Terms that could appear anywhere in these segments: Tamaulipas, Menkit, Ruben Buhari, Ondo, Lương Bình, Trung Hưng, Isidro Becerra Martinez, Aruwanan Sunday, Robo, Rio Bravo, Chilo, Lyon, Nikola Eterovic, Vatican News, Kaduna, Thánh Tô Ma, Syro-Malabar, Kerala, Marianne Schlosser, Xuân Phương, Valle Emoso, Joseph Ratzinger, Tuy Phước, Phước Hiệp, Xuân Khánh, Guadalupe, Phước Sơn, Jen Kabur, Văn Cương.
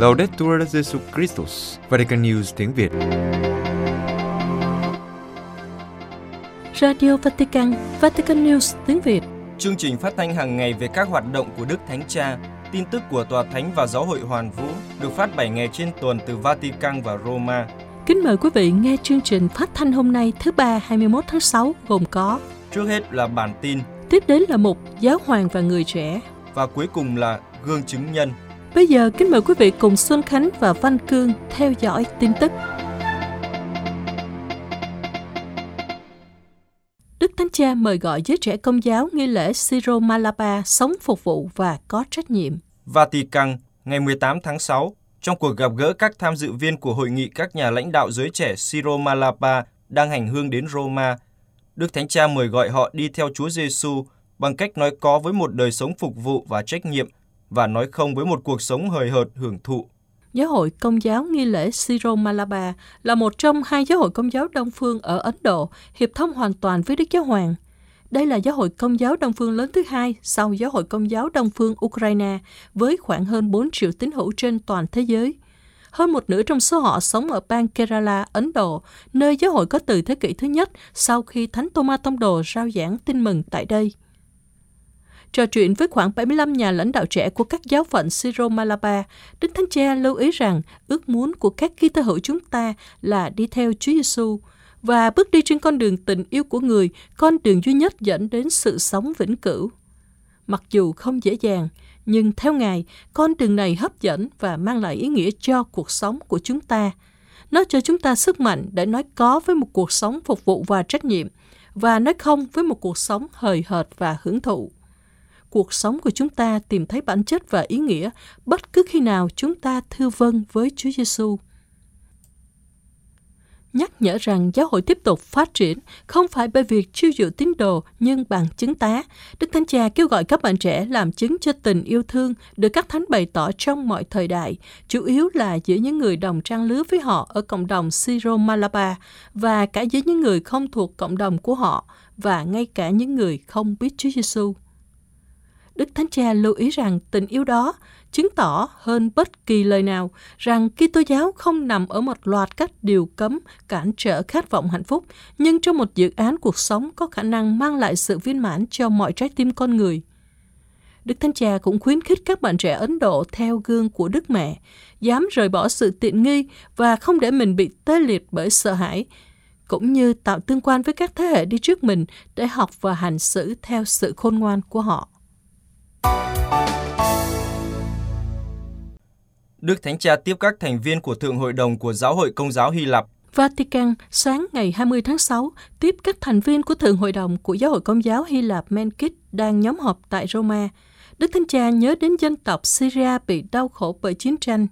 Laudetur Jesu Christus, Vatican News tiếng Việt. Radio Vatican, Vatican News tiếng Việt. Chương trình phát thanh hàng ngày về các hoạt động của Đức Thánh Cha, tin tức của Tòa Thánh và Giáo hội Hoàn Vũ được phát 7 ngày trên tuần từ Vatican và Roma. Kính mời quý vị nghe chương trình phát thanh hôm nay thứ Ba 21 tháng 6 gồm có: trước hết là bản tin, tiếp đến là mục Giáo hoàng và người trẻ, và cuối cùng là gương chứng nhân. Bây giờ kính mời quý vị cùng Xuân Khánh và Văn Cương theo dõi tin tức. Đức Thánh Cha mời gọi giới trẻ Công giáo nghi lễ Syro-Malabar sống phục vụ và có trách nhiệm. Vatican, ngày 18 tháng 6, trong cuộc gặp gỡ các tham dự viên của hội nghị các nhà lãnh đạo giới trẻ Syro-Malabar đang hành hương đến Roma, Đức Thánh Cha mời gọi họ đi theo Chúa Giêsu bằng cách nói có với một đời sống phục vụ và trách nhiệm và nói không với một cuộc sống hời hợt hưởng thụ. Giáo hội Công giáo nghi lễ Syro-Malabar là một trong hai giáo hội Công giáo Đông phương ở Ấn Độ hiệp thông hoàn toàn với Đức Giáo Hoàng. Đây là giáo hội Công giáo Đông phương lớn thứ hai sau giáo hội Công giáo Đông phương Ukraine với khoảng hơn 4 triệu tín hữu trên toàn thế giới. Hơn một nửa trong số họ sống ở bang Kerala, Ấn Độ, nơi giáo hội có từ thế kỷ thứ nhất sau khi Thánh Tô Ma Tông đồ rao giảng tin mừng tại đây. Trò chuyện với khoảng 75 nhà lãnh đạo trẻ của các giáo phận Syro-Malabar, Đức Thánh Cha lưu ý rằng ước muốn của các Kitô hữu chúng ta là đi theo Chúa Giêsu và bước đi trên con đường tình yêu của Người, con đường duy nhất dẫn đến sự sống vĩnh cửu. Mặc dù không dễ dàng, nhưng theo Ngài, con đường này hấp dẫn và mang lại ý nghĩa cho cuộc sống của chúng ta. Nó cho chúng ta sức mạnh để nói có với một cuộc sống phục vụ và trách nhiệm, và nói không với một cuộc sống hời hợt và hưởng thụ. Cuộc sống của chúng ta tìm thấy bản chất và ý nghĩa bất cứ khi nào chúng ta thư vâng với Chúa Giêsu. Nhắc nhở rằng giáo hội tiếp tục phát triển không phải bởi việc chiêu dụ tín đồ nhưng bằng chứng tá, Đức Thánh Cha kêu gọi các bạn trẻ làm chứng cho tình yêu thương được các thánh bày tỏ trong mọi thời đại, chủ yếu là giữa những người đồng trang lứa với họ ở cộng đồng Syro-Malabar và cả giữa những người không thuộc cộng đồng của họ và ngay cả những người không biết Chúa Giêsu. Đức Thánh Cha lưu ý rằng tình yêu đó chứng tỏ hơn bất kỳ lời nào rằng Kitô giáo không nằm ở một loạt các điều cấm cản trở khát vọng hạnh phúc, nhưng trong một dự án cuộc sống có khả năng mang lại sự viên mãn cho mọi trái tim con người. Đức Thánh Cha cũng khuyến khích các bạn trẻ Ấn Độ theo gương của Đức Mẹ, dám rời bỏ sự tiện nghi và không để mình bị tê liệt bởi sợ hãi, cũng như tạo tương quan với các thế hệ đi trước mình để học và hành xử theo sự khôn ngoan của họ. Đức Thánh Cha tiếp các thành viên của Thượng Hội đồng của Giáo hội Công giáo Hy Lạp. Vatican, sáng ngày 20 tháng 6, tiếp các thành viên của Thượng Hội đồng của Giáo hội Công giáo Hy Lạp Menkit đang nhóm họp tại Roma. Đức Thánh Cha nhớ đến dân tộc Syria bị đau khổ bởi chiến tranh.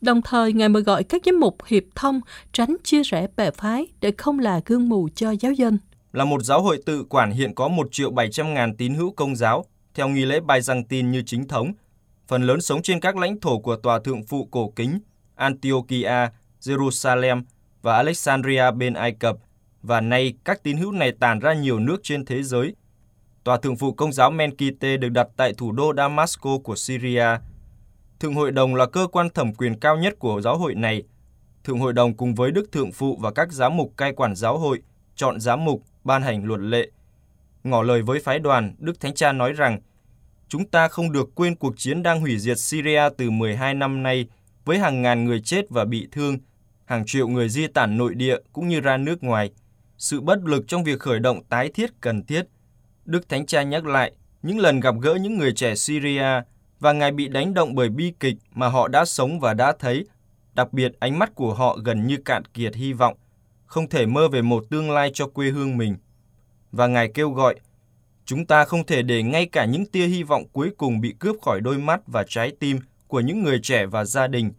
Đồng thời, Ngài mời gọi các giám mục hiệp thông tránh chia rẽ bè phái để không là gương mù cho giáo dân. Là một giáo hội tự quản hiện có 1.700.000 tín hữu Công giáo, theo nghi lễ Byzantine như chính thống, phần lớn sống trên các lãnh thổ của Tòa Thượng Phụ Cổ Kính, Antiochia, Jerusalem và Alexandria bên Ai Cập, và nay các tín hữu này tản ra nhiều nước trên thế giới. Tòa Thượng Phụ Công giáo Menkite được đặt tại thủ đô Damascus của Syria. Thượng Hội đồng là cơ quan thẩm quyền cao nhất của giáo hội này. Thượng Hội đồng cùng với Đức Thượng Phụ và các giám mục cai quản giáo hội, chọn giám mục, ban hành luật lệ. Ngỏ lời với phái đoàn, Đức Thánh Cha nói rằng, chúng ta không được quên cuộc chiến đang hủy diệt Syria từ 12 năm nay với hàng ngàn người chết và bị thương, hàng triệu người di tản nội địa cũng như ra nước ngoài. Sự bất lực trong việc khởi động tái thiết cần thiết. Đức Thánh Cha nhắc lại những lần gặp gỡ những người trẻ Syria và Ngài bị đánh động bởi bi kịch mà họ đã sống và đã thấy. Đặc biệt ánh mắt của họ gần như cạn kiệt hy vọng, không thể mơ về một tương lai cho quê hương mình. Và Ngài kêu gọi, chúng ta không thể để ngay cả những tia hy vọng cuối cùng bị cướp khỏi đôi mắt và trái tim của những người trẻ và gia đình.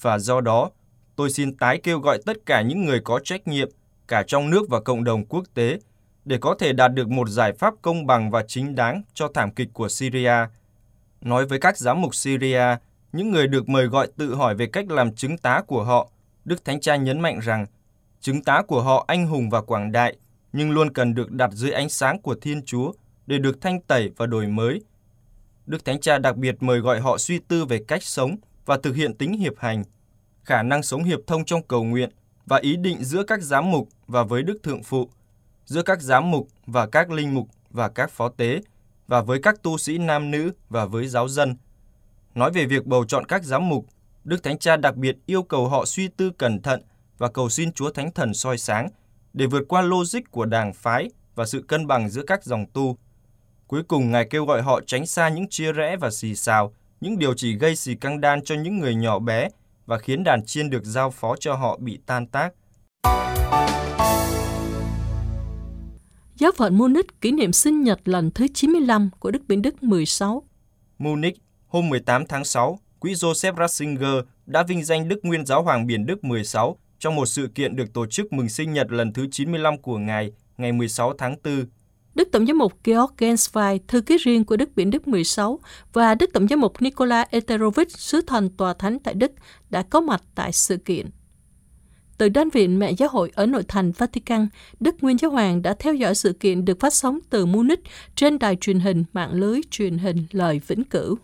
Và do đó, tôi xin tái kêu gọi tất cả những người có trách nhiệm, cả trong nước và cộng đồng quốc tế, để có thể đạt được một giải pháp công bằng và chính đáng cho thảm kịch của Syria. Nói với các giám mục Syria, những người được mời gọi tự hỏi về cách làm chứng tá của họ, Đức Thánh Cha nhấn mạnh rằng, chứng tá của họ anh hùng và quảng đại, nhưng luôn cần được đặt dưới ánh sáng của Thiên Chúa để được thanh tẩy và đổi mới. Đức Thánh Cha đặc biệt mời gọi họ suy tư về cách sống và thực hiện tính hiệp hành, khả năng sống hiệp thông trong cầu nguyện và ý định giữa các giám mục và với Đức Thượng Phụ, giữa các giám mục và các linh mục và các phó tế, và với các tu sĩ nam nữ và với giáo dân. Nói về việc bầu chọn các giám mục, Đức Thánh Cha đặc biệt yêu cầu họ suy tư cẩn thận và cầu xin Chúa Thánh Thần soi sáng để vượt qua logic của đảng phái và sự cân bằng giữa các dòng tu. Cuối cùng, Ngài kêu gọi họ tránh xa những chia rẽ và xì xào, những điều chỉ gây xì căng đan cho những người nhỏ bé và khiến đàn chiên được giao phó cho họ bị tan tác. Giáo phận Munich kỷ niệm sinh nhật lần thứ 95 của Đức Biển Đức 16. Munich, hôm 18 tháng 6, Quỹ Joseph Ratzinger đã vinh danh Đức Nguyên Giáo Hoàng Biển Đức 16 trong một sự kiện được tổ chức mừng sinh nhật lần thứ 95 của Ngài, ngày 16 tháng 4. Đức Tổng giám mục Georg Gänswein, thư ký riêng của Đức Biển Đức 16 và Đức Tổng giám mục Nikola Eterovic, sứ thần tòa thánh tại Đức, đã có mặt tại sự kiện. Từ đơn vị Mẹ Giáo hội ở nội thành Vatican, Đức Nguyên Giáo Hoàng đã theo dõi sự kiện được phát sóng từ Munich trên đài truyền hình mạng lưới truyền hình lời vĩnh cửu.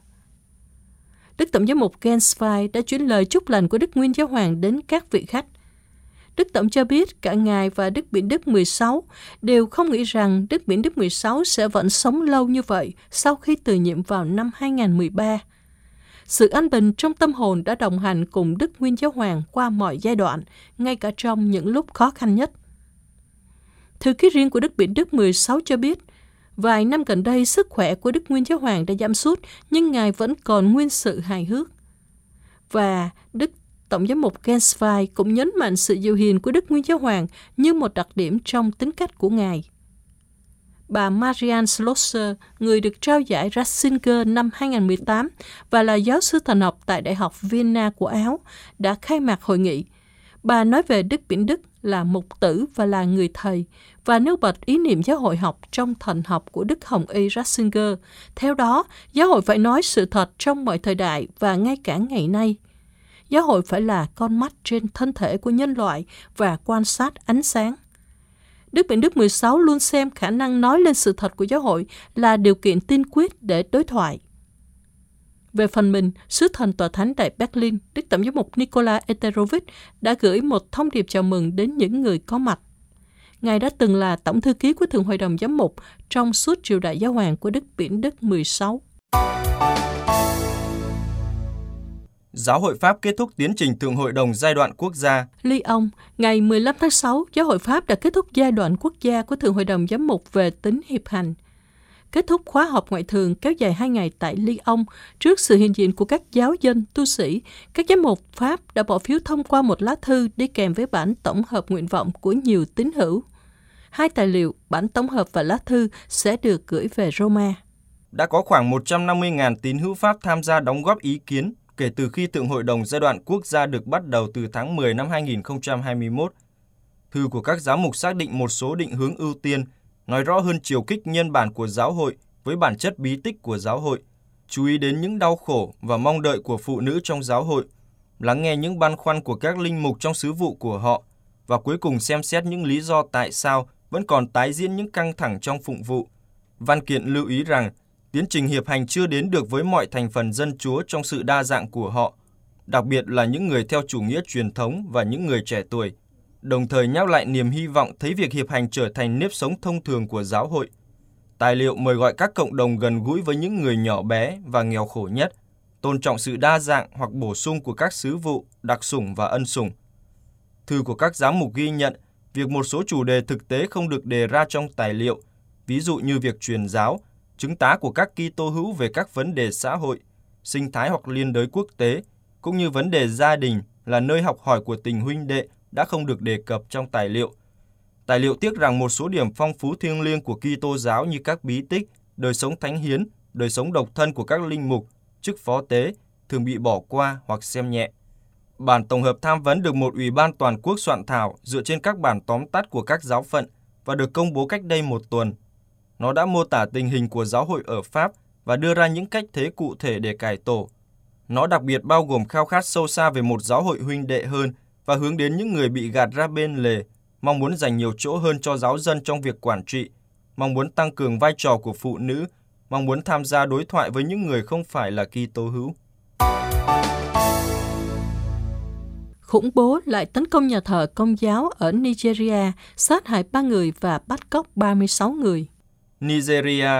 Đức Tổng giám mục Gänswein đã chuyển lời chúc lành của Đức Nguyên Giáo Hoàng đến các vị khách. Đức Tổng cho biết cả Ngài và Đức Biển Đức 16 đều không nghĩ rằng Đức Biển Đức 16 sẽ vẫn sống lâu như vậy sau khi từ nhiệm vào năm 2013. Sự an bình trong tâm hồn đã đồng hành cùng Đức Nguyên Giáo Hoàng qua mọi giai đoạn, ngay cả trong những lúc khó khăn nhất. Thư ký riêng của Đức Biển Đức 16 cho biết, vài năm gần đây sức khỏe của Đức Nguyên Giáo Hoàng đã giảm sút, nhưng Ngài vẫn còn nguyên sự hài hước. Và Đức Tổng giám mục Gänswein cũng nhấn mạnh sự dịu hiền của Đức Nguyên Giáo Hoàng như một đặc điểm trong tính cách của Ngài. Bà Marianne Schlosser, người được trao giải Ratzinger năm 2018 và là giáo sư thần học tại Đại học Vienna của Áo, đã khai mạc hội nghị. Bà nói về Đức Biển Đức là mục tử và là người thầy, và nêu bật ý niệm giáo hội học trong thần học của Đức Hồng Y Ratzinger. Theo đó, giáo hội phải nói sự thật trong mọi thời đại và ngay cả ngày nay. Giáo hội phải là con mắt trên thân thể của nhân loại và quan sát ánh sáng. Đức Biển Đức 16 luôn xem khả năng nói lên sự thật của giáo hội là điều kiện tiên quyết để đối thoại. Về phần mình, sứ thần tòa thánh tại Berlin, Đức Tổng giám mục Nikola Eterovic đã gửi một thông điệp chào mừng đến những người có mặt. Ngài đã từng là tổng thư ký của Thượng Hội đồng Giám mục trong suốt triều đại giáo hoàng của Đức Biển Đức 16. Giáo hội Pháp kết thúc tiến trình Thượng Hội đồng giai đoạn quốc gia. Lyon, ngày 15 tháng 6, Giáo hội Pháp đã kết thúc giai đoạn quốc gia của Thượng Hội đồng Giám mục về tính hiệp hành. Kết thúc khóa họp ngoại thường kéo dài 2 ngày tại Lyon, trước sự hiện diện của các giáo dân, tu sĩ, các giám mục Pháp đã bỏ phiếu thông qua một lá thư đi kèm với bản tổng hợp nguyện vọng của nhiều tín hữu. Hai tài liệu, bản tổng hợp và lá thư sẽ được gửi về Roma. Đã có khoảng 150.000 tín hữu Pháp tham gia đóng góp ý kiến kể từ khi Thượng Hội đồng giai đoạn quốc gia được bắt đầu từ tháng 10 năm 2021. Thư của các giám mục xác định một số định hướng ưu tiên, nói rõ hơn chiều kích nhân bản của giáo hội với bản chất bí tích của giáo hội, chú ý đến những đau khổ và mong đợi của phụ nữ trong giáo hội, lắng nghe những băn khoăn của các linh mục trong sứ vụ của họ và cuối cùng xem xét những lý do tại sao vẫn còn tái diễn những căng thẳng trong phụng vụ. Văn kiện lưu ý rằng tiến trình hiệp hành chưa đến được với mọi thành phần dân Chúa trong sự đa dạng của họ, đặc biệt là những người theo chủ nghĩa truyền thống và những người trẻ tuổi, đồng thời nhắc lại niềm hy vọng thấy việc hiệp hành trở thành nếp sống thông thường của giáo hội. Tài liệu mời gọi các cộng đồng gần gũi với những người nhỏ bé và nghèo khổ nhất, tôn trọng sự đa dạng hoặc bổ sung của các sứ vụ, đặc sủng và ân sủng. Thư của các giám mục ghi nhận việc một số chủ đề thực tế không được đề ra trong tài liệu, ví dụ như việc truyền giáo, chứng tá của các Kitô hữu về các vấn đề xã hội, sinh thái hoặc liên đới quốc tế, cũng như vấn đề gia đình là nơi học hỏi của tình huynh đệ đã không được đề cập trong tài liệu. Tài liệu tiếc rằng một số điểm phong phú thiêng liêng của Kitô giáo như các bí tích, đời sống thánh hiến, đời sống độc thân của các linh mục, chức phó tế thường bị bỏ qua hoặc xem nhẹ. Bản tổng hợp tham vấn được một ủy ban toàn quốc soạn thảo dựa trên các bản tóm tắt của các giáo phận và được công bố cách đây một tuần. Nó đã mô tả tình hình của giáo hội ở Pháp và đưa ra những cách thế cụ thể để cải tổ. Nó đặc biệt bao gồm khao khát sâu xa về một giáo hội huynh đệ hơn và hướng đến những người bị gạt ra bên lề, mong muốn dành nhiều chỗ hơn cho giáo dân trong việc quản trị, mong muốn tăng cường vai trò của phụ nữ, mong muốn tham gia đối thoại với những người không phải là Kitô hữu. Khủng bố lại tấn công nhà thờ Công giáo ở Nigeria, sát hại 3 người và bắt cóc 36 người. Nigeria.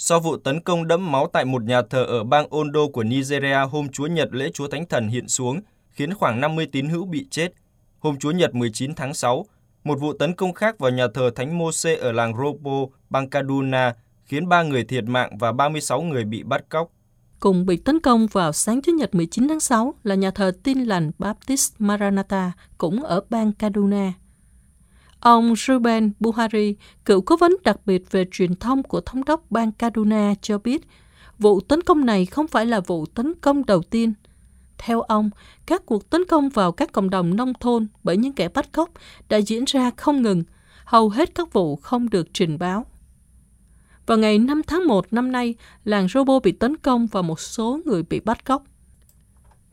Sau vụ tấn công đẫm máu tại một nhà thờ ở bang Ondo của Nigeria hôm Chúa Nhật, lễ Chúa Thánh Thần hiện xuống, khiến khoảng 50 tín hữu bị chết. Hôm Chúa Nhật 19 tháng 6, một vụ tấn công khác vào nhà thờ Thánh Môsê ở làng Robo, bang Kaduna, khiến 3 người thiệt mạng và 36 người bị bắt cóc. Cùng bị tấn công vào sáng Chủ nhật 19 tháng 6 là nhà thờ Tin lành Baptist Maranatha, cũng ở bang Kaduna. Ông Ruben Buhari, cựu cố vấn đặc biệt về truyền thông của thống đốc bang Kaduna cho biết, vụ tấn công này không phải là vụ tấn công đầu tiên. Theo ông, các cuộc tấn công vào các cộng đồng nông thôn bởi những kẻ bắt cóc đã diễn ra không ngừng, hầu hết các vụ không được trình báo. Vào ngày 5 tháng 1 năm nay, làng Robo bị tấn công và một số người bị bắt cóc.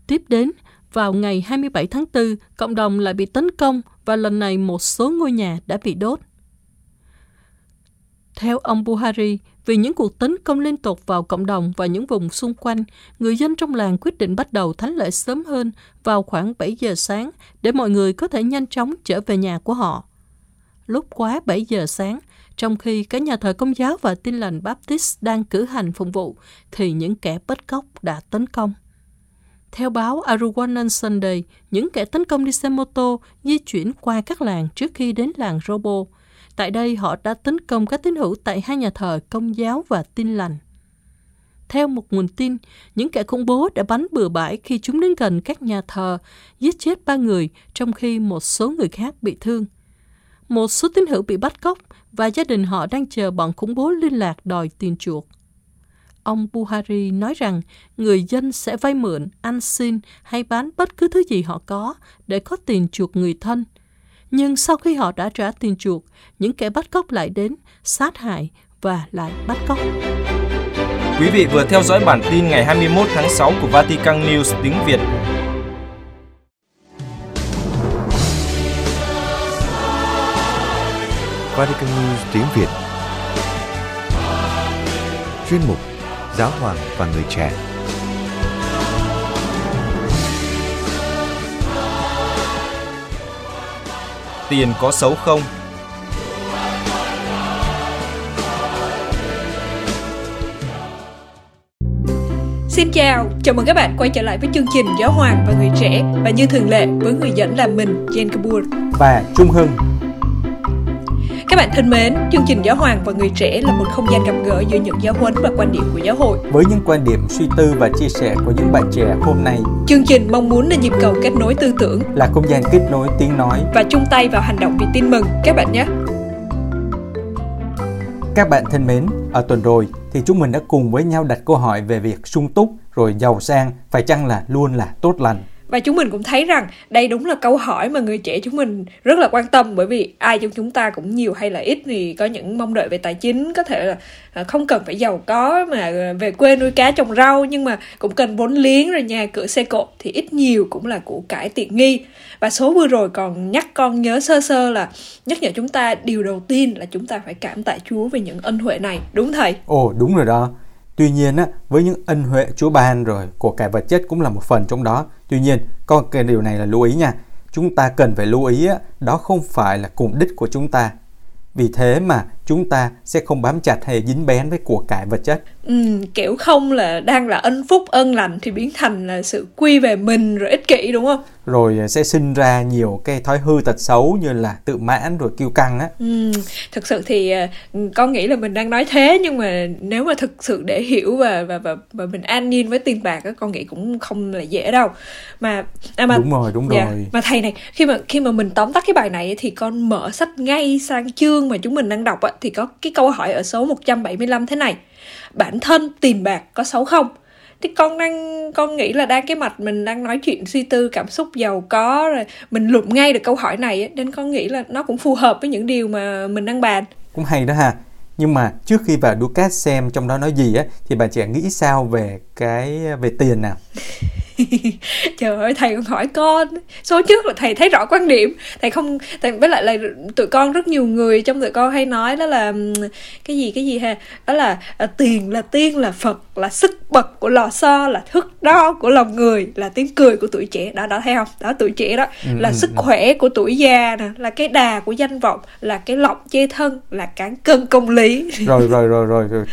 Tiếp đến, vào ngày 27 tháng 4, cộng đồng lại bị tấn công và lần này một số ngôi nhà đã bị đốt. Theo ông Buhari, vì những cuộc tấn công liên tục vào cộng đồng và những vùng xung quanh, người dân trong làng quyết định bắt đầu thánh lễ sớm hơn vào khoảng 7 giờ sáng để mọi người có thể nhanh chóng trở về nhà của họ. Lúc quá 7 giờ sáng, trong khi các nhà thờ Công giáo và Tin lành Baptist đang cử hành phụng vụ, thì những kẻ bắt cóc đã tấn công. Theo báo Aruwanan Sunday, những kẻ tấn công đi xe mô tô di chuyển qua các làng trước khi đến làng Robo. Tại đây, họ đã tấn công các tín hữu tại hai nhà thờ Công giáo và Tin lành. Theo một nguồn tin, những kẻ khủng bố đã bắn bừa bãi khi chúng đến gần các nhà thờ, giết chết 3 người, trong khi một số người khác bị thương. Một số tín hữu bị bắt cóc và gia đình họ đang chờ bọn khủng bố liên lạc đòi tiền chuộc. Ông Buhari nói rằng người dân sẽ vay mượn, ăn xin hay bán bất cứ thứ gì họ có để có tiền chuộc người thân. Nhưng sau khi họ đã trả tiền chuộc, những kẻ bắt cóc lại đến, sát hại và lại bắt cóc. Quý vị vừa theo dõi bản tin ngày 21 tháng 6 của Vatican News tiếng Việt. Vatican News tiếng Việt. Chuyên mục Giáo hoàng và người trẻ. Tiền có xấu không? Xin chào, chào mừng các bạn quay trở lại với chương trình Giáo hoàng và người trẻ, và như thường lệ với người dẫn là mình, Jen Kabur và Trung Hưng. Các bạn thân mến, chương trình Giáo hoàng và người trẻ là một không gian gặp gỡ giữa những giáo huấn và quan điểm của giáo hội, với những quan điểm, suy tư và chia sẻ của những bạn trẻ hôm nay. Chương trình mong muốn là nhịp cầu kết nối tư tưởng, là không gian kết nối tiếng nói và chung tay vào hành động vì tin mừng các bạn nhé. Các bạn thân mến, ở tuần rồi thì chúng mình đã cùng với nhau đặt câu hỏi về việc sung túc rồi giàu sang phải chăng là luôn là tốt lành. Và chúng mình cũng thấy rằng đây đúng là câu hỏi mà người trẻ chúng mình rất là quan tâm, bởi vì ai trong chúng ta cũng nhiều hay là ít thì có những mong đợi về tài chính, có thể là không cần phải giàu có mà về quê nuôi cá trồng rau, nhưng mà cũng cần vốn liếng rồi nhà cửa xe cộ thì ít nhiều cũng là của cải tiện nghi. Và số vừa rồi còn nhắc nhở chúng ta điều đầu tiên là chúng ta phải cảm tạ Chúa về những ân huệ này, đúng thầy? Ồ, đúng rồi đó. Tuy nhiên, với những ân huệ Chúa ban rồi, của cải vật chất cũng là một phần trong đó. Tuy nhiên, có cái điều này là lưu ý nha. Chúng ta cần phải lưu ý đó không phải là mục đích của chúng ta. Vì thế mà chúng ta sẽ không bám chặt hay dính bén với của cải vật chất. Kiểu không là đang là ân phúc, ân lành thì biến thành là sự quy về mình rồi ích kỷ, đúng không? Rồi sẽ sinh ra nhiều cái thói hư tật xấu như là tự mãn rồi kiêu căng á. Thực sự thì con nghĩ là mình đang nói thế, nhưng mà nếu mà thực sự để hiểu và mình an nhiên với tiền bạc á, con nghĩ cũng không là dễ đâu. Đúng rồi. Mà thầy này, khi mà mình tóm tắt cái bài này thì con mở sách ngay sang chương mà chúng mình đang đọc á, thì có cái câu hỏi ở số 175 thế này: bản thân tiền bạc có xấu không? Thì con nghĩ là đang cái mặt mình đang nói chuyện suy tư cảm xúc giàu có rồi mình lụm ngay được câu hỏi này ấy, nên con nghĩ là nó cũng phù hợp với những điều mà mình đang bàn. Cũng hay đó ha. Nhưng mà trước khi vào đuối cát xem trong đó nói gì á, thì bà trẻ nghĩ sao về tiền nào? Trời ơi, thầy còn hỏi con. Số trước là thầy thấy rõ quan điểm. Thầy không, thầy, với lại là tụi con, rất nhiều người trong tụi con hay nói đó là cái gì ha, đó là tiền là tiên là Phật, là sức bật của lò xo, là thước đo của lòng người, là tiếng cười của tuổi trẻ. Đó, thấy không? Đó, tuổi trẻ đó là sức khỏe của tuổi già nè, là cái đà của danh vọng, là cái lọng chê thân, là cán cân công lý. Rồi.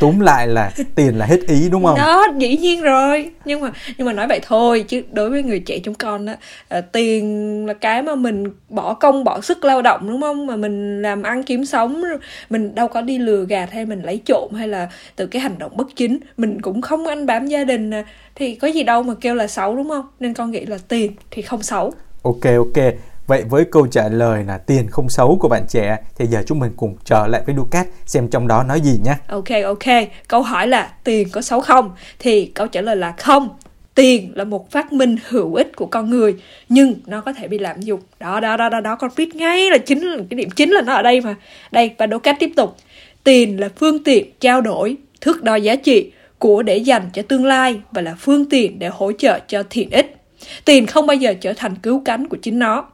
Túm lại là tiền là hết ý, đúng không? Đó, dĩ nhiên rồi. Nhưng mà nói vậy thôi, chứ đối với người trẻ chúng con á, tiền là cái mà mình bỏ công bỏ sức lao động, đúng không? Mà mình làm ăn kiếm sống, mình đâu có đi lừa gạt hay mình lấy trộm hay là từ cái hành động bất chính, mình cũng không ăn bám gia đình, thì có gì đâu mà kêu là xấu, đúng không? Nên con nghĩ là tiền thì không xấu. Ok. Vậy với câu trả lời là tiền không xấu của bạn trẻ, thì giờ chúng mình cùng trở lại với Ducat xem trong đó nói gì nhé. Ok. Câu hỏi là tiền có xấu không? Thì câu trả lời là không. Tiền là một phát minh hữu ích của con người, nhưng nó có thể bị lạm dụng. Đó, con biết ngay là cái điểm chính là nó ở đây mà. Đây, và Ducat tiếp tục. Tiền là phương tiện trao đổi, thước đo giá trị, của để dành cho tương lai và là phương tiện để hỗ trợ cho thiện ích. Tiền không bao giờ trở thành cứu cánh của chính nó.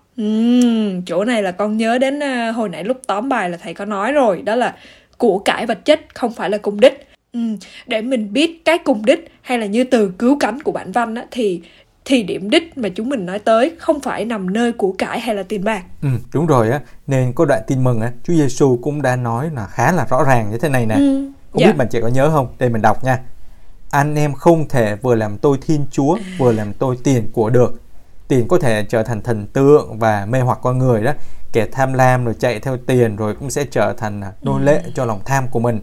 Chỗ này là con nhớ đến hồi nãy lúc tóm bài là thầy có nói rồi, đó là của cải vật chất không phải là cùng đích. Để mình biết cái cùng đích hay là như từ cứu cánh của bản văn á, thì điểm đích mà chúng mình nói tới không phải nằm nơi của cải hay là tiền bạc. Đúng rồi á, nên có đoạn tin mừng á, Chúa Giêsu cũng đã nói là khá là rõ ràng như thế này nè. Không biết bạn trẻ có nhớ không? Đây mình đọc nha. Anh em không thể vừa làm tôi Thiên Chúa vừa làm tôi tiền của được. Tiền có thể trở thành thần tượng và mê hoặc con người đó. Kẻ tham lam rồi chạy theo tiền rồi cũng sẽ trở thành nô lệ cho lòng tham của mình.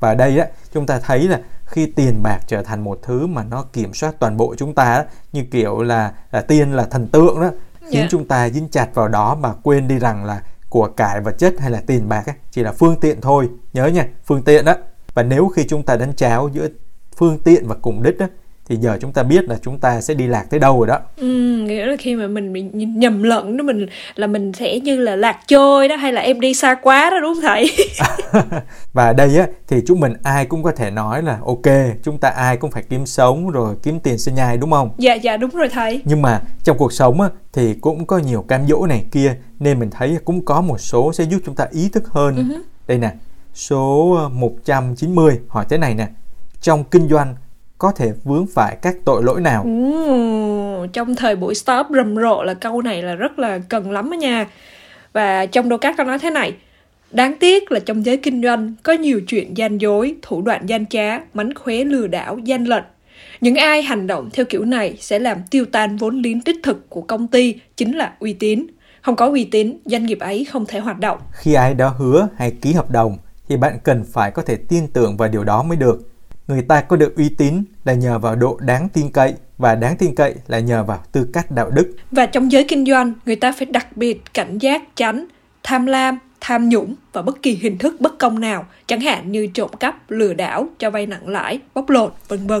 Và ở đây đó, chúng ta thấy là khi tiền bạc trở thành một thứ mà nó kiểm soát toàn bộ chúng ta đó, như kiểu là tiền là thần tượng đó, khiến chúng ta dính chặt vào đó mà quên đi rằng là của cải vật chất hay là tiền bạc ấy, chỉ là phương tiện thôi. Nhớ nha, phương tiện đó. Và nếu khi chúng ta đánh tráo giữa phương tiện và cùng đích đó, thì giờ chúng ta biết là chúng ta sẽ đi lạc tới đâu rồi đó. Nghĩa là khi mà mình nhầm lẫn đó, mình sẽ như là lạc trôi đó, hay là em đi xa quá đó, đúng không thầy? Và đây á, thì chúng mình ai cũng có thể nói là ok, chúng ta ai cũng phải kiếm sống rồi kiếm tiền sinh nhai, đúng không? Dạ đúng rồi thầy. Nhưng mà trong cuộc sống á, thì cũng có nhiều cám dỗ này kia, nên mình thấy cũng có một số sẽ giúp chúng ta ý thức hơn. Đây nè, số 190 hỏi thế này nè. Trong kinh doanh có thể vướng phải các tội lỗi nào? Trong thời buổi startup rầm rộ là câu này là rất là cần lắm đó nha. Và trong Ducat có nói thế này. Đáng tiếc là trong giới kinh doanh có nhiều chuyện gian dối, thủ đoạn gian trá, mánh khóe lừa đảo, gian lận. Những ai hành động theo kiểu này sẽ làm tiêu tan vốn liếng đích thực của công ty, chính là uy tín. Không có uy tín, doanh nghiệp ấy không thể hoạt động. Khi ai đó hứa hay ký hợp đồng thì bạn cần phải có thể tin tưởng vào điều đó mới được. Người ta có được uy tín là nhờ vào độ đáng tin cậy, và đáng tin cậy là nhờ vào tư cách đạo đức. Và trong giới kinh doanh, người ta phải đặc biệt cảnh giác tránh tham lam, tham nhũng và bất kỳ hình thức bất công nào, chẳng hạn như trộm cắp, lừa đảo, cho vay nặng lãi, bóc lột, v.v.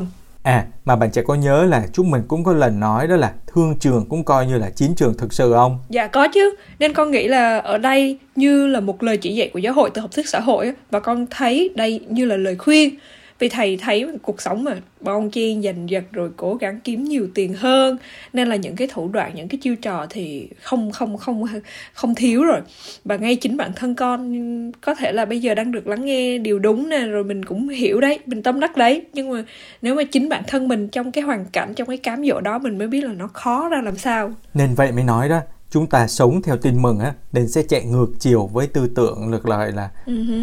À, mà bạn trẻ có nhớ là chúng mình cũng có lần nói đó là thương trường cũng coi như là chiến trường thực sự không? Dạ có chứ, nên con nghĩ là ở đây như là một lời chỉ dạy của giáo hội từ học thuyết xã hội, và con thấy đây như là lời khuyên. Vì thầy thấy cuộc sống mà bon chen giành giật rồi cố gắng kiếm nhiều tiền hơn, nên là những cái thủ đoạn, những cái chiêu trò thì không thiếu rồi. Và ngay chính bản thân con có thể là bây giờ đang được lắng nghe điều đúng nè, rồi mình cũng hiểu đấy, mình tâm đắc đấy, nhưng mà nếu mà chính bản thân mình trong cái hoàn cảnh, trong cái cám dỗ đó, mình mới biết là nó khó ra làm sao. Nên vậy mới nói đó, chúng ta sống theo tin mừng á, nên sẽ chạy ngược chiều với tư tưởng ngược lại là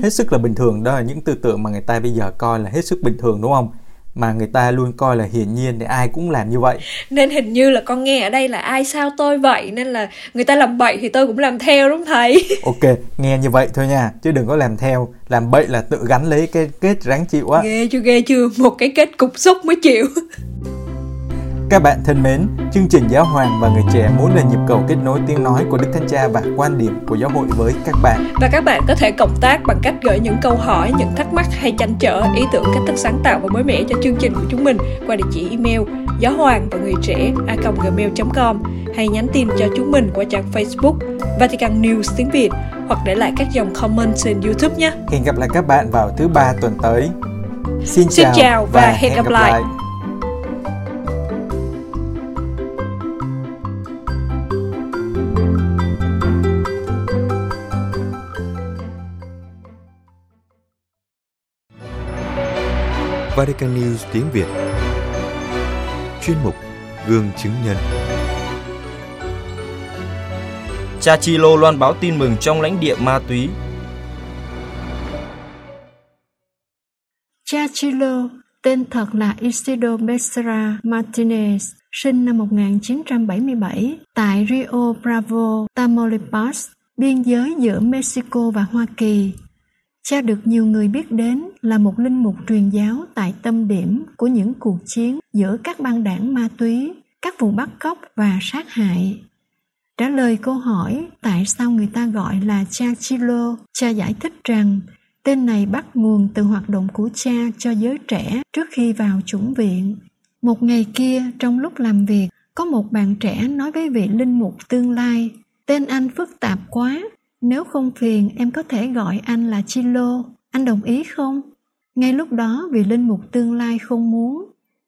hết sức là bình thường. Đó là những tư tưởng mà người ta bây giờ coi là hết sức bình thường, đúng không? Mà người ta luôn coi là hiển nhiên thì ai cũng làm như vậy. Nên hình như là con nghe ở đây là ai sao tôi vậy, nên là người ta làm bậy thì tôi cũng làm theo, đúng không thầy? Ok, nghe như vậy thôi nha, chứ đừng có làm theo. Làm bậy là tự gánh lấy cái kết ráng chịu á. Ghê chưa, một cái kết cục xúc mới chịu. Các bạn thân mến, chương trình Giáo Hoàng và Người Trẻ muốn là nhịp cầu kết nối tiếng nói của Đức Thánh Cha và quan điểm của giáo hội với các bạn. Và các bạn có thể cộng tác bằng cách gửi những câu hỏi, những thắc mắc hay trăn trở, ý tưởng, cách thức sáng tạo và mới mẻ cho chương trình của chúng mình qua địa chỉ email gmail.com, hay nhắn tin cho chúng mình qua trang Facebook Vatican News tiếng Việt, hoặc để lại các dòng comment trên YouTube nhé. Hẹn gặp lại các bạn vào thứ 3 tuần tới. Xin chào và hẹn gặp lại. Vatican News tiếng Việt. Chuyên mục Gương chứng nhân. Cha Chilo loan báo tin mừng trong lãnh địa ma túy. Cha Chilo, tên thật là Isidro Becerra Martinez, sinh năm 1977 tại Rio Bravo, Tamaulipas, biên giới giữa Mexico và Hoa Kỳ. Cha được nhiều người biết đến là một linh mục truyền giáo tại tâm điểm của những cuộc chiến giữa các băng đảng ma túy, các vụ bắt cóc và sát hại. Trả lời câu hỏi tại sao người ta gọi là cha Chilo, cha giải thích rằng tên này bắt nguồn từ hoạt động của cha cho giới trẻ trước khi vào chủng viện. Một ngày kia, trong lúc làm việc, có một bạn trẻ nói với vị linh mục tương lai, tên anh phức tạp quá, nếu không phiền em có thể gọi anh là Chilo, anh đồng ý không? Ngay lúc đó vị linh mục tương lai không muốn,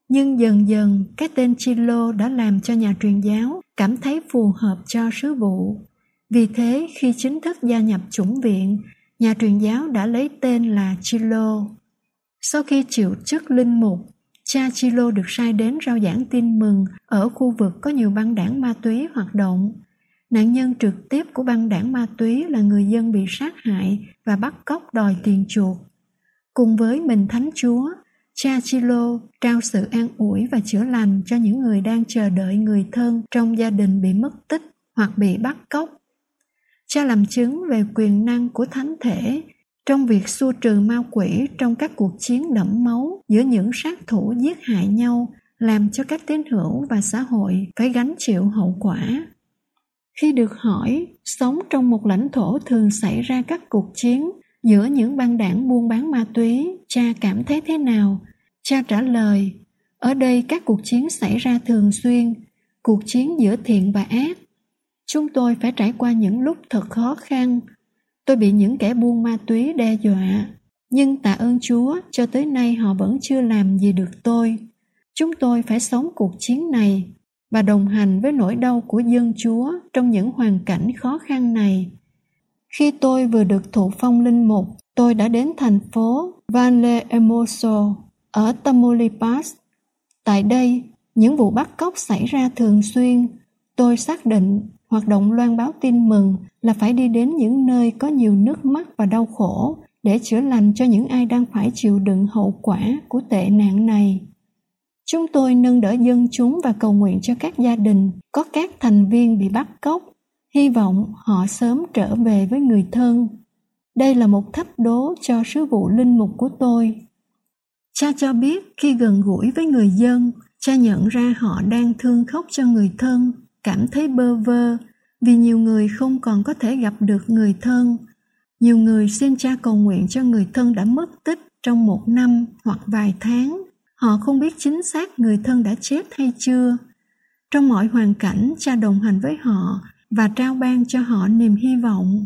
nhưng dần dần cái tên Chilo đã làm cho nhà truyền giáo cảm thấy phù hợp cho sứ vụ. Vì thế khi chính thức gia nhập chủng viện, nhà truyền giáo đã lấy tên là Chilo. Sau khi chịu chức linh mục, cha Chilo được sai đến rao giảng tin mừng ở khu vực có nhiều băng đảng ma túy hoạt động. Nạn nhân trực tiếp của băng đảng ma túy là người dân bị sát hại và bắt cóc đòi tiền chuộc. Cùng với mình Thánh Chúa, cha Chilo trao sự an ủi và chữa lành cho những người đang chờ đợi người thân trong gia đình bị mất tích hoặc bị bắt cóc. Cha làm chứng về quyền năng của Thánh Thể trong việc xua trừ ma quỷ trong các cuộc chiến đẫm máu giữa những sát thủ giết hại nhau, làm cho các tín hữu và xã hội phải gánh chịu hậu quả. Khi được hỏi, sống trong một lãnh thổ thường xảy ra các cuộc chiến giữa những băng đảng buôn bán ma túy, cha cảm thấy thế nào? Cha trả lời, ở đây các cuộc chiến xảy ra thường xuyên, cuộc chiến giữa thiện và ác. Chúng tôi phải trải qua những lúc thật khó khăn. Tôi bị những kẻ buôn ma túy đe dọa, nhưng tạ ơn Chúa, cho tới nay họ vẫn chưa làm gì được tôi. Chúng tôi phải sống cuộc chiến này và đồng hành với nỗi đau của dân Chúa trong những hoàn cảnh khó khăn này. Khi tôi vừa được thụ phong linh mục, tôi đã đến thành phố Valle Emoso ở Tamaulipas. Tại đây, những vụ bắt cóc xảy ra thường xuyên. Tôi xác định hoạt động loan báo tin mừng là phải đi đến những nơi có nhiều nước mắt và đau khổ để chữa lành cho những ai đang phải chịu đựng hậu quả của tệ nạn này. Chúng tôi nâng đỡ dân chúng và cầu nguyện cho các gia đình có các thành viên bị bắt cóc, hy vọng họ sớm trở về với người thân. Đây là một thách đố cho sứ vụ linh mục của tôi. Cha cho biết khi gần gũi với người dân, cha nhận ra họ đang thương khóc cho người thân, cảm thấy bơ vơ vì nhiều người không còn có thể gặp được người thân. Nhiều người xin cha cầu nguyện cho người thân đã mất tích trong một năm hoặc vài tháng. Họ không biết chính xác người thân đã chết hay chưa. Trong mọi hoàn cảnh, cha đồng hành với họ và trao ban cho họ niềm hy vọng.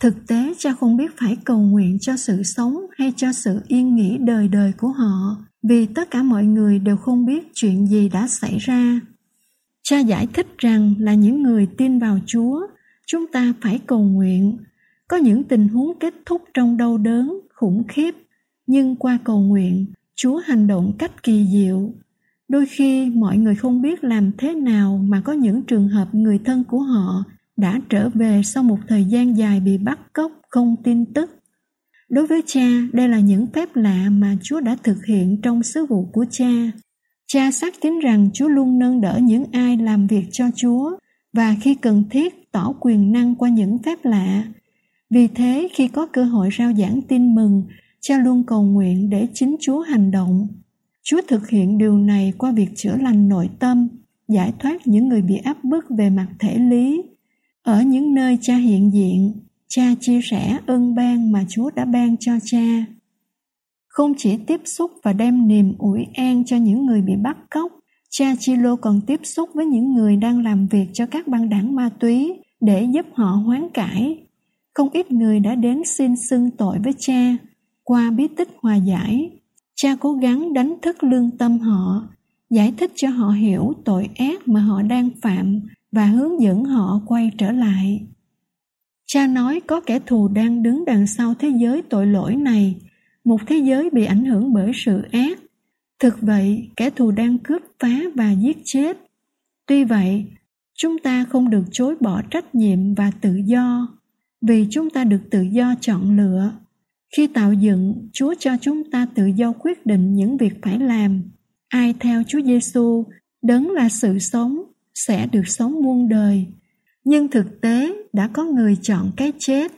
Thực tế, cha không biết phải cầu nguyện cho sự sống hay cho sự yên nghỉ đời đời của họ, vì tất cả mọi người đều không biết chuyện gì đã xảy ra. Cha giải thích rằng là những người tin vào Chúa, chúng ta phải cầu nguyện. Có những tình huống kết thúc trong đau đớn, khủng khiếp, nhưng qua cầu nguyện, Chúa hành động cách kỳ diệu. Đôi khi mọi người không biết làm thế nào mà có những trường hợp người thân của họ đã trở về sau một thời gian dài bị bắt cóc không tin tức. Đối với cha, đây là những phép lạ mà Chúa đã thực hiện trong sứ vụ của cha. Cha xác tín rằng Chúa luôn nâng đỡ những ai làm việc cho Chúa và khi cần thiết tỏ quyền năng qua những phép lạ. Vì thế khi có cơ hội rao giảng tin mừng, cha luôn cầu nguyện để chính Chúa hành động. Chúa thực hiện điều này qua việc chữa lành nội tâm, giải thoát những người bị áp bức về mặt thể lý. Ở những nơi cha hiện diện, cha chia sẻ ân ban mà Chúa đã ban cho cha. Không chỉ tiếp xúc và đem niềm ủi an cho những người bị bắt cóc, cha Chilo còn tiếp xúc với những người đang làm việc cho các băng đảng ma túy để giúp họ hoán cải. Không ít người đã đến xin xưng tội với cha. Qua bí tích hòa giải, cha cố gắng đánh thức lương tâm họ, giải thích cho họ hiểu tội ác mà họ đang phạm và hướng dẫn họ quay trở lại. Cha nói có kẻ thù đang đứng đằng sau thế giới tội lỗi này, một thế giới bị ảnh hưởng bởi sự ác, Thực vậy, kẻ thù đang cướp phá và giết chết. Tuy vậy, chúng ta không được chối bỏ trách nhiệm và tự do, vì chúng ta được tự do chọn lựa. Khi tạo dựng, Chúa cho chúng ta tự do quyết định những việc phải làm. Ai theo Chúa Giêsu, đấng là sự sống, sẽ được sống muôn đời. Nhưng thực tế đã có người chọn cái chết.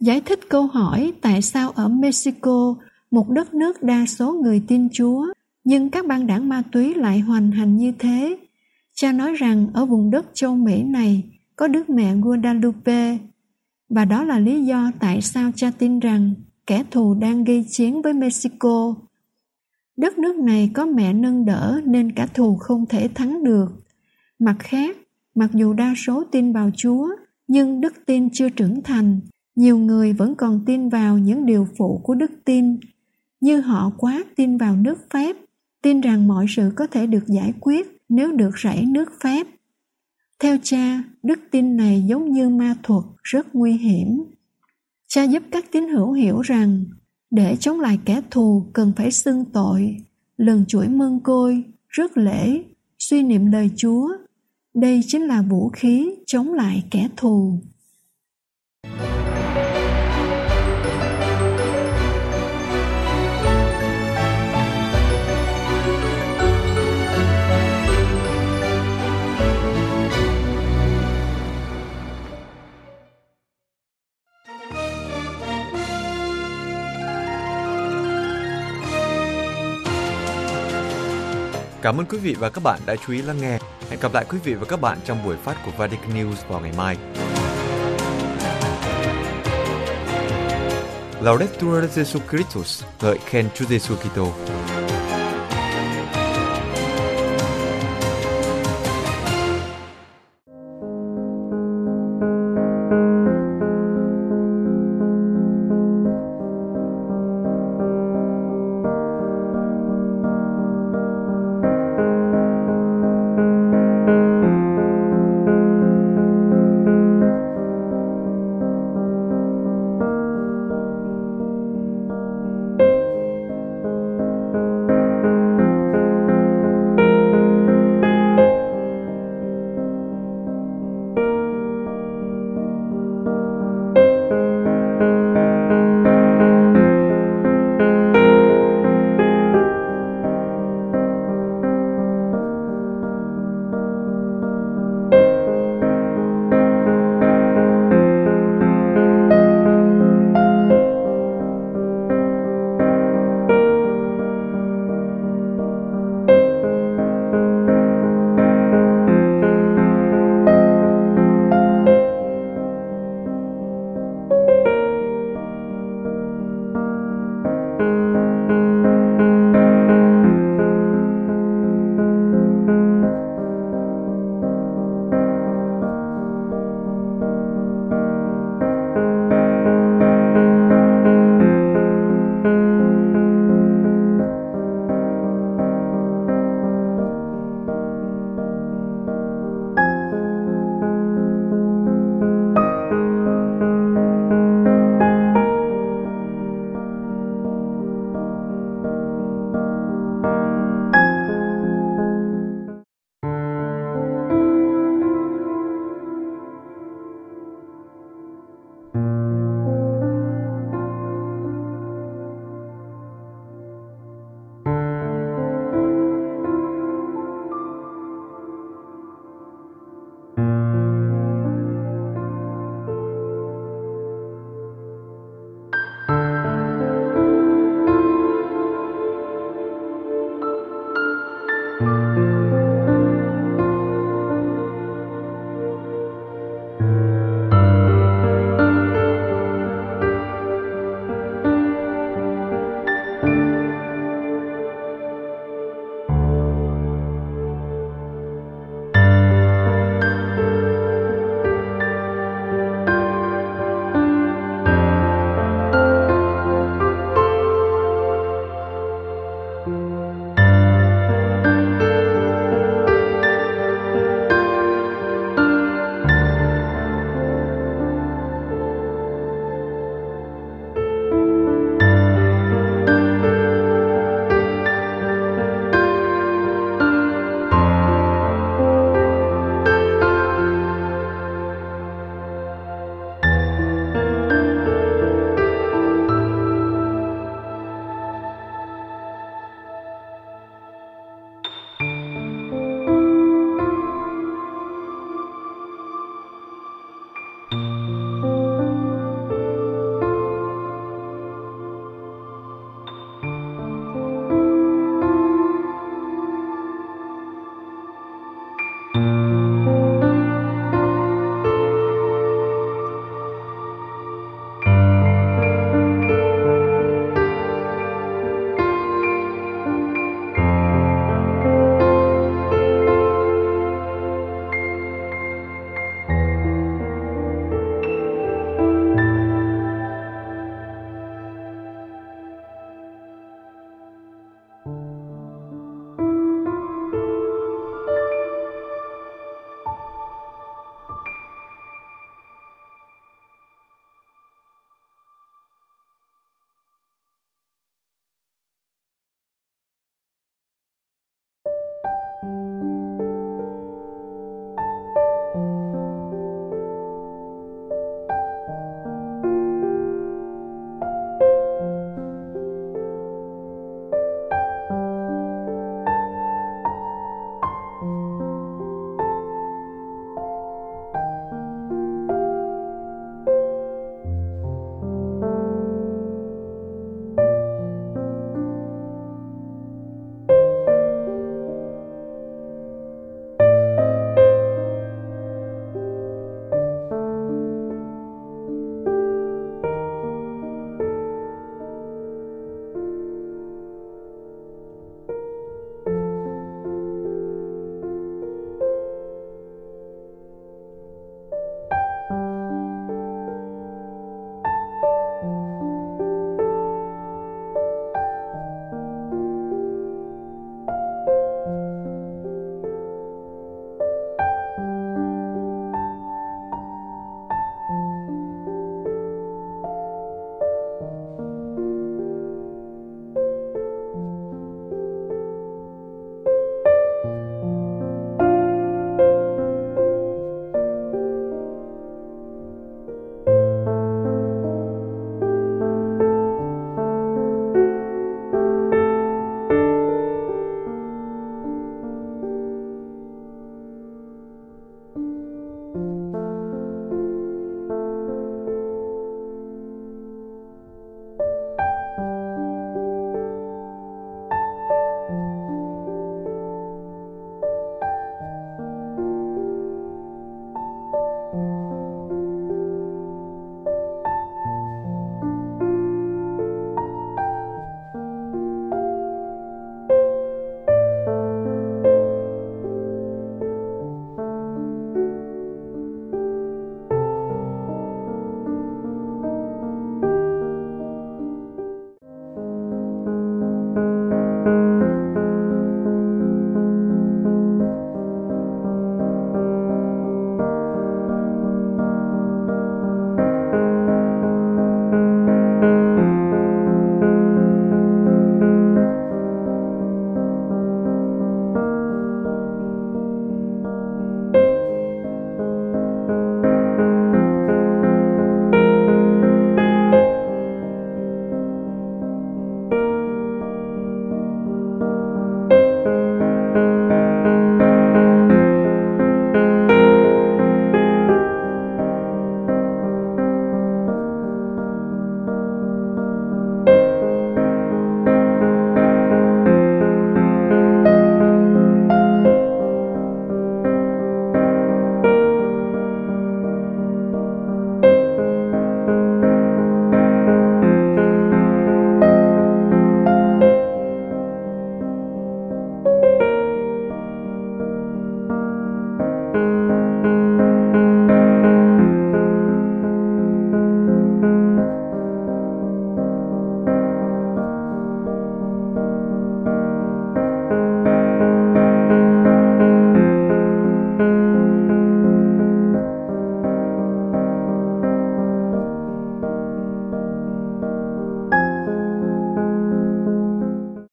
Giải thích câu hỏi tại sao ở Mexico, một đất nước đa số người tin Chúa, nhưng các băng đảng ma túy lại hoành hành như thế. Cha nói rằng ở vùng đất châu Mỹ này có Đức Mẹ Guadalupe, và đó là lý do tại sao cha tin rằng kẻ thù đang gây chiến với Mexico. Đất nước này có mẹ nâng đỡ nên kẻ thù không thể thắng được. Mặt khác, mặc dù đa số tin vào Chúa, nhưng đức tin chưa trưởng thành. Nhiều người vẫn còn tin vào những điều phụ của đức tin, như họ quá tin vào nước phép, tin rằng mọi sự có thể được giải quyết nếu được rảy nước phép. Theo cha, đức tin này giống như ma thuật, rất nguy hiểm. Cha giúp các tín hữu hiểu rằng, để chống lại kẻ thù cần phải xưng tội, lần chuỗi mân côi, rước lễ, suy niệm lời Chúa. Đây chính là vũ khí chống lại kẻ thù. Cảm ơn quý vị và các bạn đã chú ý lắng nghe. Hẹn gặp lại quý vị và các bạn trong buổi phát của Vatican News vào ngày mai. Laudetur Jesu Christus, ngợi khen Chúa Giêsu Kitô.